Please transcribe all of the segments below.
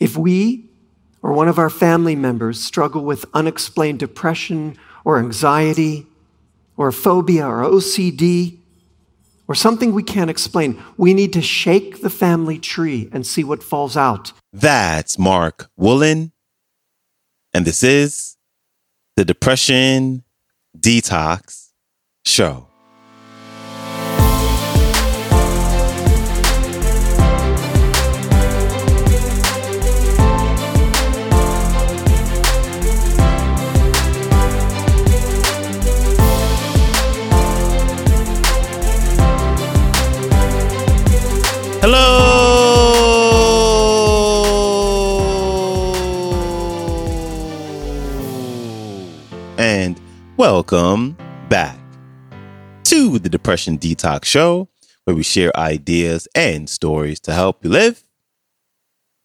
If we or one of our family members struggle with unexplained depression or anxiety or phobia or OCD or something we can't explain, we need to shake the family tree and see what falls out. That's Mark Wolynn, and this is the Depression Detox Show. And welcome back to the Depression Detox Show, where we share ideas and stories to help you live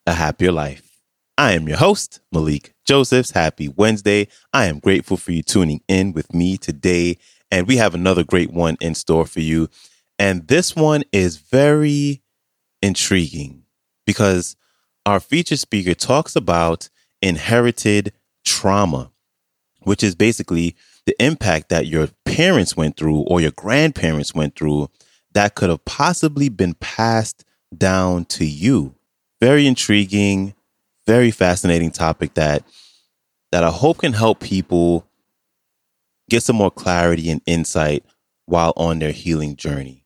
a happier life. I am your host, Malik Josephs. Happy Wednesday. I am grateful for you tuning in with me today, and we have another great one in store for you. And this one is very intriguing because our featured speaker talks about inherited trauma, which is basically the impact that your parents went through or your grandparents went through that could have possibly been passed down to you. Very intriguing, very fascinating topic that I hope can help people get some more clarity and insight while on their healing journey.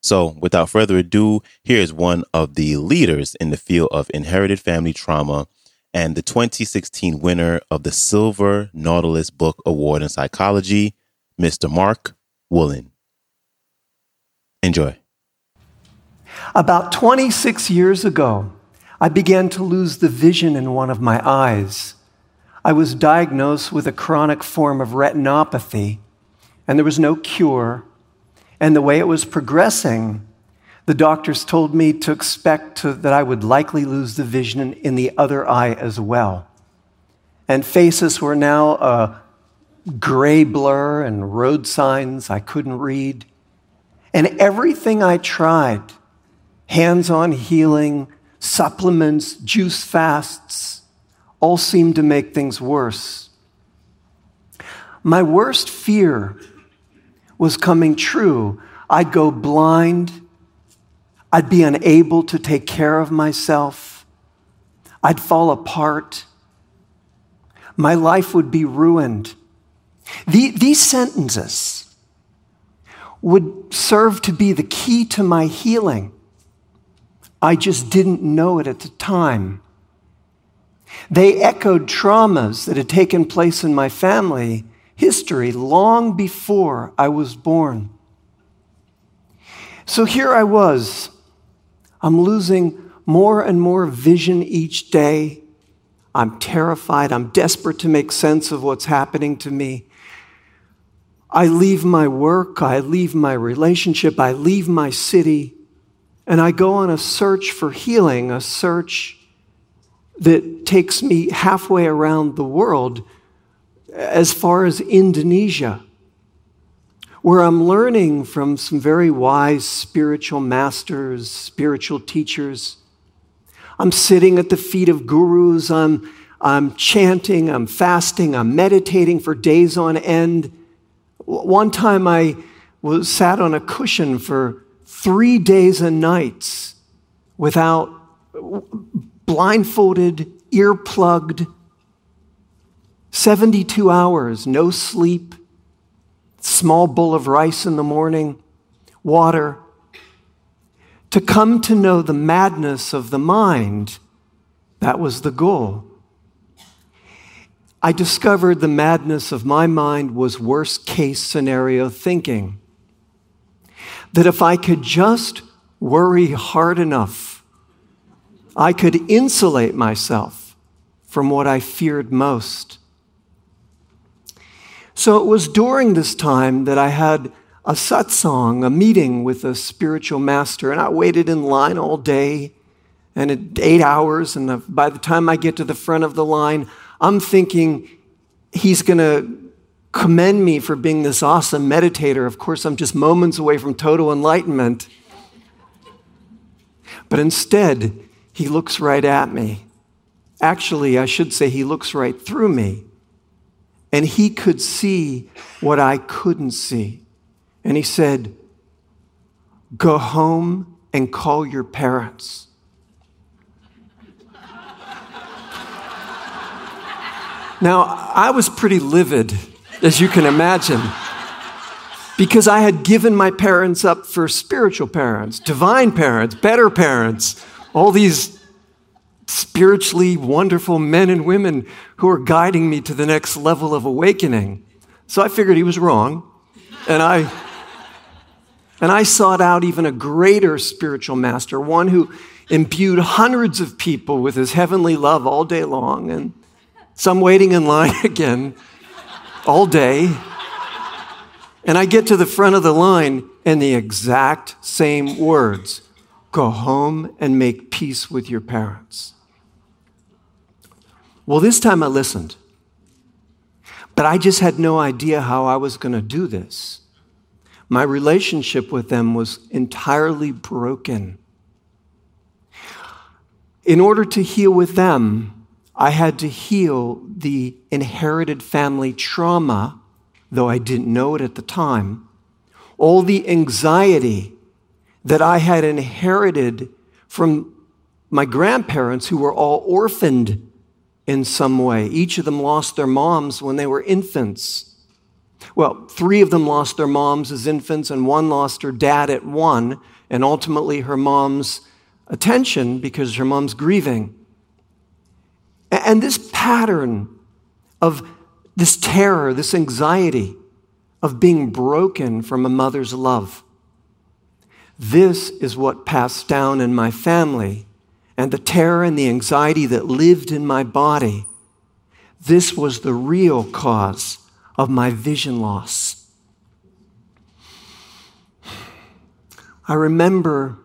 So without further ado, here's one of the leaders in the field of inherited family trauma and the 2016 winner of the Silver Nautilus Book Award in Psychology, Mr. Mark Wolynn. Enjoy. About 26 years ago, I began to lose the vision in one of my eyes. I was diagnosed with a chronic form of retinopathy, and there was no cure. And the way it was progressing, the doctors told me to expect that I would likely lose the vision in the other eye as well. And faces were now a gray blur and road signs I couldn't read. And everything I tried, hands-on healing, supplements, juice fasts, all seemed to make things worse. My worst fear was coming true. I'd go blind. I'd be unable to take care of myself. I'd fall apart. My life would be ruined. These sentences would serve to be the key to my healing. I just didn't know it at the time. They echoed traumas that had taken place in my family history long before I was born. So here I was. I'm losing more and more vision each day. I'm terrified. I'm desperate to make sense of what's happening to me. I leave my work. I leave my relationship. I leave my city. And I go on a search for healing, a search that takes me halfway around the world as far as Indonesia, where I'm learning from some very wise spiritual masters, spiritual teachers. I'm sitting at the feet of gurus. I'm chanting, I'm fasting, I'm meditating for days on end. One time I sat on a cushion for 3 days and nights without, blindfolded, earplugged, 72 hours, no sleep, small bowl of rice in the morning, water, to come to know the madness of the mind. That was the goal. I discovered the madness of my mind was worst-case scenario thinking. That if I could just worry hard enough, I could insulate myself from what I feared most. So it was during this time that I had a satsang, a meeting with a spiritual master, and I waited in line all day, and it 8 hours, and by the time I get to the front of the line, I'm thinking he's going to commend me for being this awesome meditator. Of course, I'm just moments away from total enlightenment. But instead, he looks right at me, Actually, I should say he looks right through me. And he could see what I couldn't see. And he said, go home and call your parents. Now, I was pretty livid, as you can imagine, because I had given my parents up for spiritual parents, divine parents, better parents, all these spiritually wonderful men and women who are guiding me to the next level of awakening. So I figured he was wrong, and I sought out even a greater spiritual master, one who imbued hundreds of people with his heavenly love all day long, and some waiting in line again all day. And I get to the front of the line, and the exact same words: go home and make peace with your parents. Well, this time I listened, but I just had no idea how I was going to do this. My relationship with them was entirely broken. In order to heal with them, I had to heal the inherited family trauma, though I didn't know it at the time, all the anxiety that I had inherited from my grandparents, who were all orphaned in some way. Each of them lost their moms when they were infants. Well, three of them lost their moms as infants, and one lost her dad at one, and ultimately her mom's attention because her mom's grieving. And this pattern of this terror, this anxiety of being broken from a mother's love, this is what passed down in my family, and the terror and the anxiety that lived in my body. This was the real cause of my vision loss. I remember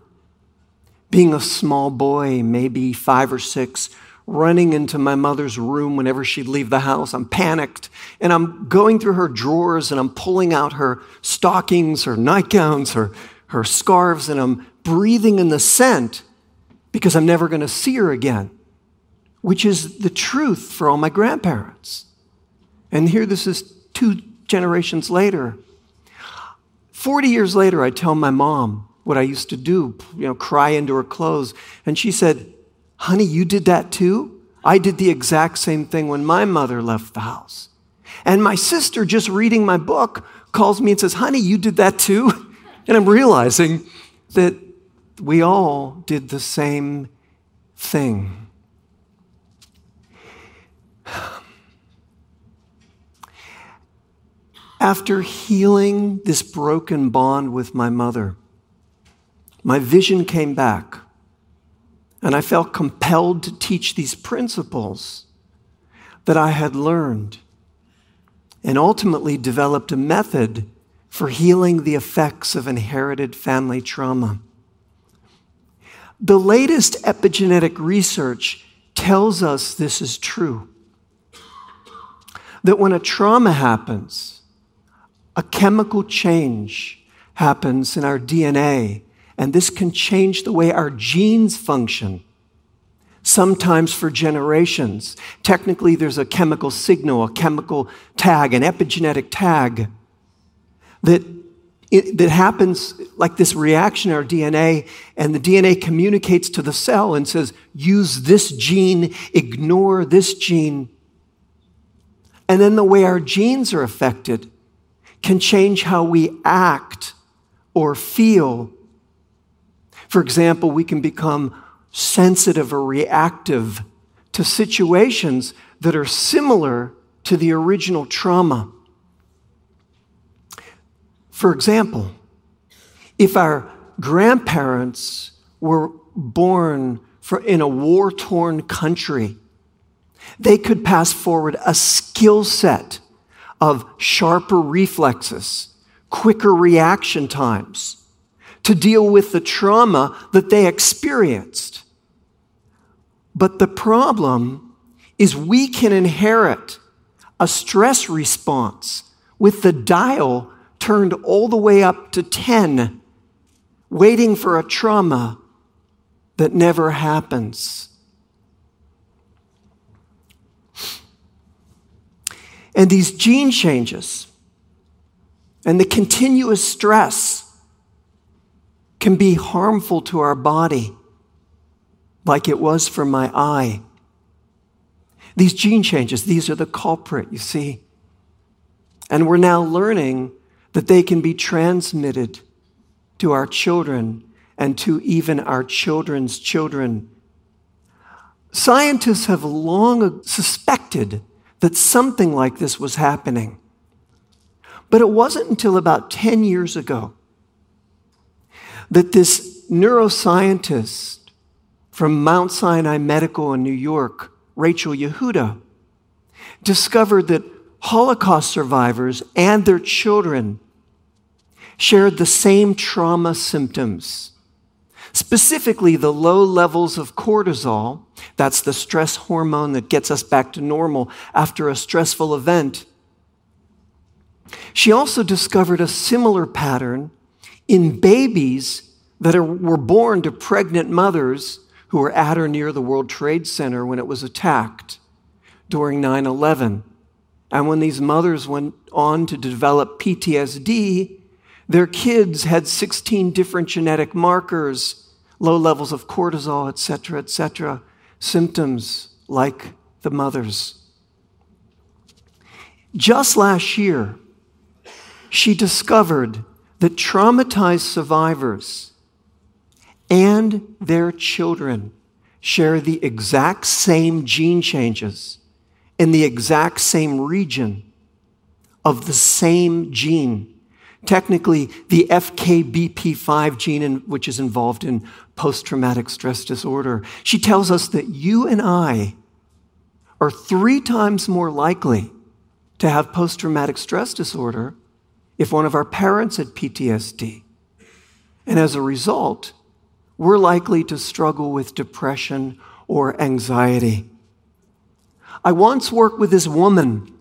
being a small boy, maybe 5 or 6, running into my mother's room whenever she'd leave the house. I'm panicked, and I'm going through her drawers, and I'm pulling out her stockings, her nightgowns, her scarves, and I'm breathing in the scent because I'm never going to see her again, which is the truth for all my grandparents. And here this is 2 generations later. 40 years later, I tell my mom what I used to do, cry into her clothes. And she said, honey, you did that too? I did the exact same thing when my mother left the house. And my sister, just reading my book, calls me and says, honey, you did that too? And I'm realizing that we all did the same thing. After healing this broken bond with my mother, my vision came back, and I felt compelled to teach these principles that I had learned, and ultimately developed a method for healing the effects of inherited family trauma. The latest epigenetic research tells us this is true, that when a trauma happens, a chemical change happens in our DNA, and this can change the way our genes function, sometimes for generations. Technically, there's a chemical signal, a chemical tag, an epigenetic tag, that happens like this reaction in our DNA, and the DNA communicates to the cell and says, use this gene, ignore this gene. And then the way our genes are affected can change how we act or feel. For example, we can become sensitive or reactive to situations that are similar to the original trauma. For example, if our grandparents were born in a war-torn country, they could pass forward a skill set of sharper reflexes, quicker reaction times to deal with the trauma that they experienced. But the problem is we can inherit a stress response with the dial turned all the way up to 10, waiting for a trauma that never happens. and these gene changes and the continuous stress can be harmful to our body, like it was for my eye. These gene changes, these are the culprit, you see. And we're now learning that they can be transmitted to our children and to even our children's children. Scientists have long suspected that something like this was happening. But it wasn't until about 10 years ago that this neuroscientist from Mount Sinai Medical in New York, Rachel Yehuda, discovered that Holocaust survivors and their children shared the same trauma symptoms, specifically the low levels of cortisol, that's the stress hormone that gets us back to normal after a stressful event. She also discovered a similar pattern in babies that were born to pregnant mothers who were at or near the World Trade Center when it was attacked during 9/11. And when these mothers went on to develop PTSD, their kids had 16 different genetic markers, low levels of cortisol, et cetera, symptoms like the mothers. Just last year, she discovered that traumatized survivors and their children share the exact same gene changes in the exact same region of the same gene, technically the FKBP5 gene, which is involved in post-traumatic stress disorder. She tells us that you and I are 3 times more likely to have post-traumatic stress disorder if one of our parents had PTSD. And as a result, we're likely to struggle with depression or anxiety. I once worked with this woman.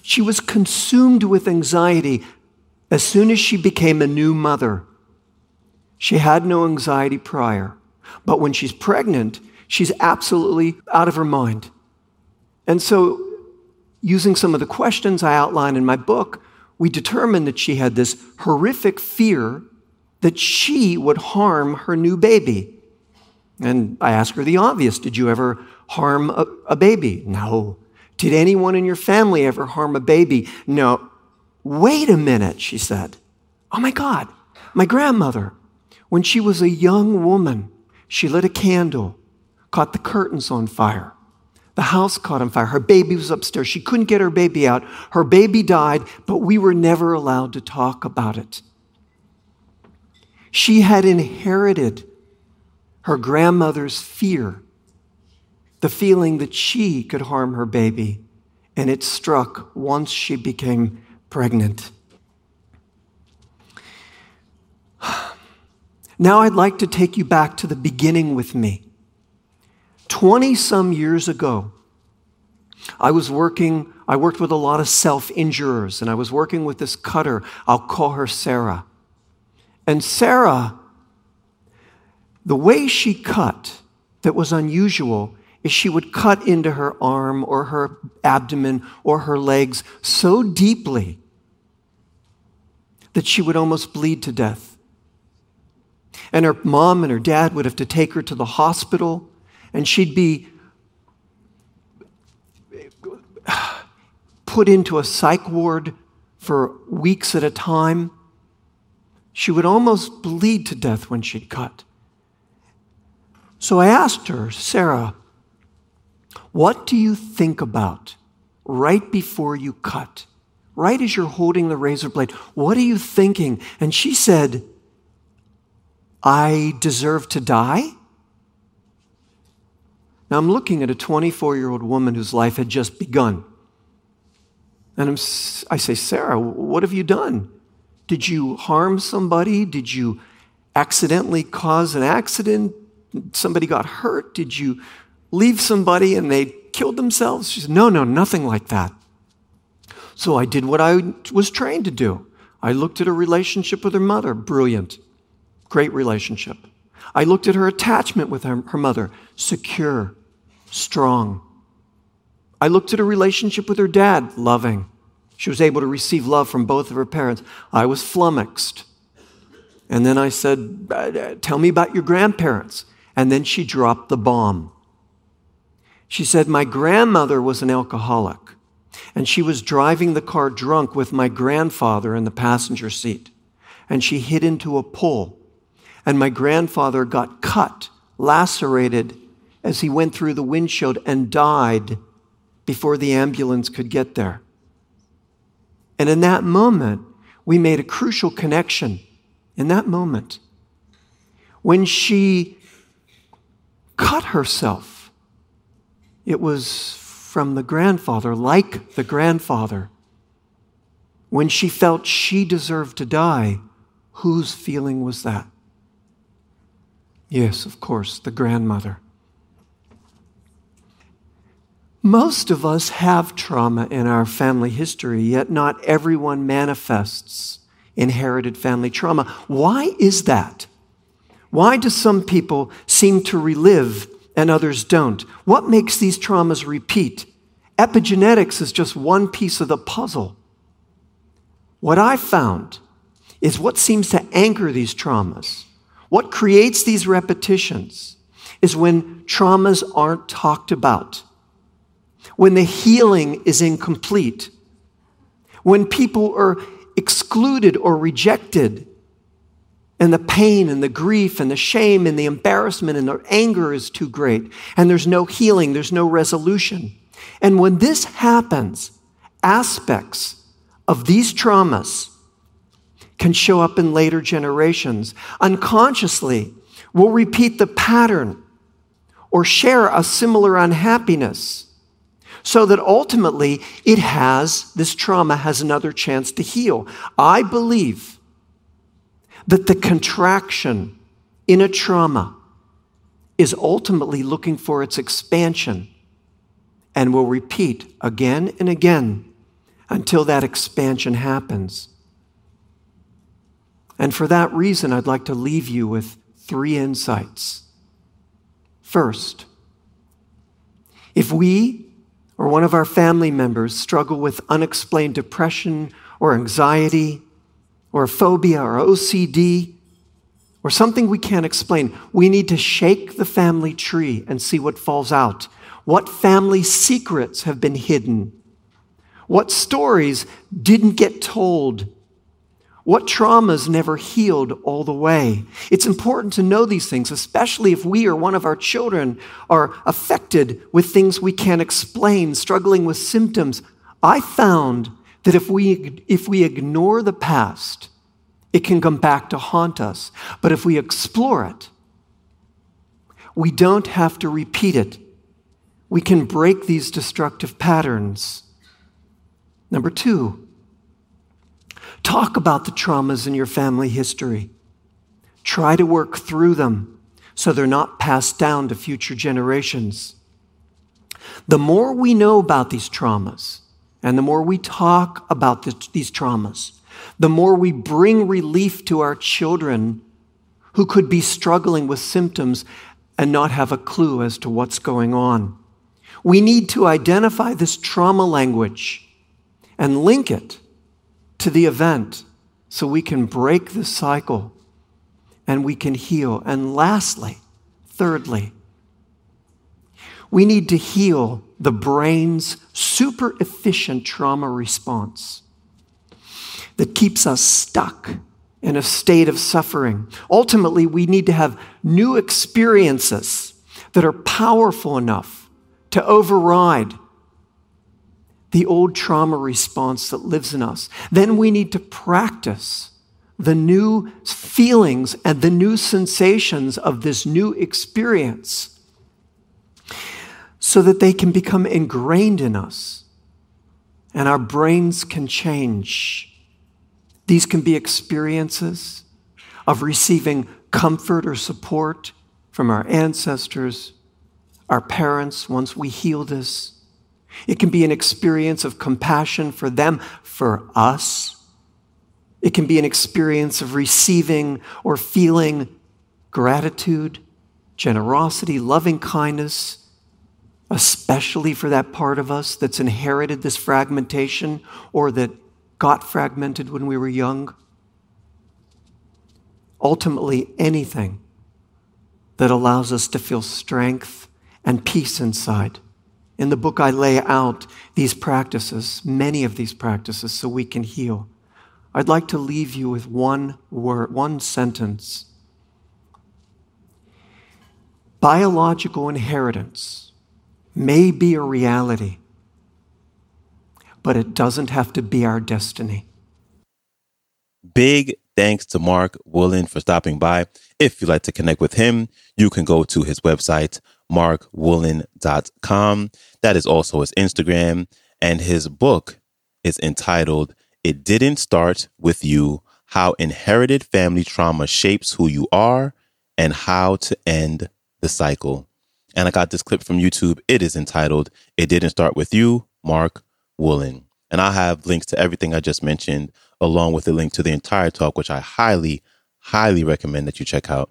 She was consumed with anxiety as soon as she became a new mother. She had no anxiety prior, but when she's pregnant, she's absolutely out of her mind. And so, using some of the questions I outline in my book, we determined that she had this horrific fear that she would harm her new baby. And I asked her the obvious, did you ever harm a baby? No. Did anyone in your family ever harm a baby? No. Wait a minute, she said. Oh my God, my grandmother, when she was a young woman, she lit a candle, caught the curtains on fire. The house caught on fire. Her baby was upstairs. She couldn't get her baby out. Her baby died, but we were never allowed to talk about it. She had inherited her grandmother's fear, the feeling that she could harm her baby, and it struck once she became pregnant. Now I'd like to take you back to the beginning with me. 20-some years ago, I worked with a lot of self-injurers, and I was working with this cutter. I'll call her Sarah. And Sarah, the way she cut that was unusual is she would cut into her arm or her abdomen or her legs so deeply that she would almost bleed to death. And her mom and her dad would have to take her to the hospital, and she'd be put into a psych ward for weeks at a time. She would almost bleed to death when she'd cut. So I asked her, Sarah, what do you think about right before you cut? Right as you're holding the razor blade, what are you thinking? And she said, I deserve to die? Now I'm looking at a 24-year-old woman whose life had just begun. And I say, Sarah, what have you done? Did you harm somebody? Did you accidentally cause an accident? Somebody got hurt? Did you leave somebody and they killed themselves? She said, no, nothing like that. So I did what I was trained to do. I looked at her relationship with her mother. Brilliant. Great relationship. I looked at her attachment with her mother. Secure. Strong. I looked at her relationship with her dad. Loving. She was able to receive love from both of her parents. I was flummoxed. And then I said, tell me about your grandparents. And then she dropped the bomb. She said, my grandmother was an alcoholic, and she was driving the car drunk with my grandfather in the passenger seat, and she hit into a pole, and my grandfather got cut, lacerated, as he went through the windshield and died before the ambulance could get there. And in that moment, we made a crucial connection. In that moment, when she cut herself, it was from the grandfather, like the grandfather. When she felt she deserved to die, whose feeling was that? Yes, of course, the grandmother. Most of us have trauma in our family history, yet not everyone manifests inherited family trauma. Why is that? Why do some people seem to relive and others don't? What makes these traumas repeat? Epigenetics is just one piece of the puzzle. What I found is what seems to anchor these traumas, what creates these repetitions, is when traumas aren't talked about, when the healing is incomplete, when people are excluded or rejected, and the pain and the grief and the shame and the embarrassment and the anger is too great, and there's no healing, there's no resolution. And when this happens, aspects of these traumas can show up in later generations. Unconsciously, we'll repeat the pattern or share a similar unhappiness so that ultimately it has, this trauma has another chance to heal. I believe that the contraction in a trauma is ultimately looking for its expansion and will repeat again and again until that expansion happens. And for that reason, I'd like to leave you with three insights. First, if we or one of our family members struggle with unexplained depression or anxiety, or a phobia, or OCD, or something we can't explain, we need to shake the family tree and see what falls out. What family secrets have been hidden? What stories didn't get told? What traumas never healed all the way? It's important to know these things, especially if we or one of our children are affected with things we can't explain, struggling with symptoms. I found that if we ignore the past, it can come back to haunt us. But if we explore it, we don't have to repeat it. We can break these destructive patterns. Number two, talk about the traumas in your family history. Try to work through them so they're not passed down to future generations. The more we know about these traumas, and the more we talk about these traumas, the more we bring relief to our children who could be struggling with symptoms and not have a clue as to what's going on. We need to identify this trauma language and link it to the event so we can break this cycle and we can heal. And lastly, thirdly, we need to heal the brain's super efficient trauma response that keeps us stuck in a state of suffering. Ultimately, we need to have new experiences that are powerful enough to override the old trauma response that lives in us. Then we need to practice the new feelings and the new sensations of this new experience, so that they can become ingrained in us and our brains can change. These can be experiences of receiving comfort or support from our ancestors, our parents, once we heal this. It can be an experience of compassion for them, for us. It can be an experience of receiving or feeling gratitude, generosity, loving kindness, especially for that part of us that's inherited this fragmentation or that got fragmented when we were young. Ultimately, anything that allows us to feel strength and peace inside. In the book, I lay out these practices, many of these practices, so we can heal. I'd like to leave you with one word, one sentence. Biological inheritance may be a reality, but it doesn't have to be our destiny. Big thanks to Mark Wolynn for stopping by. If you'd like to connect with him, you can go to his website, markwolynn.com. That is also his Instagram. And his book is entitled, It Didn't Start With You, How Inherited Family Trauma Shapes Who You Are and How to End the Cycle. And I got this clip from YouTube. It is entitled, It Didn't Start With You, Mark Wolynn. And I'll have links to everything I just mentioned, along with a link to the entire talk, which I highly, highly recommend that you check out.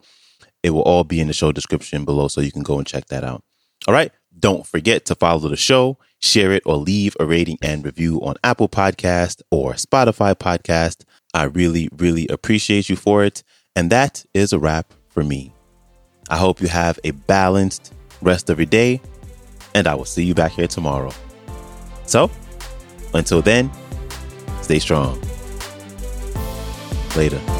It will all be in the show description below, so you can go and check that out. All right. Don't forget to follow the show, share it, or leave a rating and review on Apple Podcast or Spotify Podcast. I really, really appreciate you for it. And that is a wrap for me. I hope you have a balanced rest of your day, and I will see you back here tomorrow. So until then, stay strong. Later.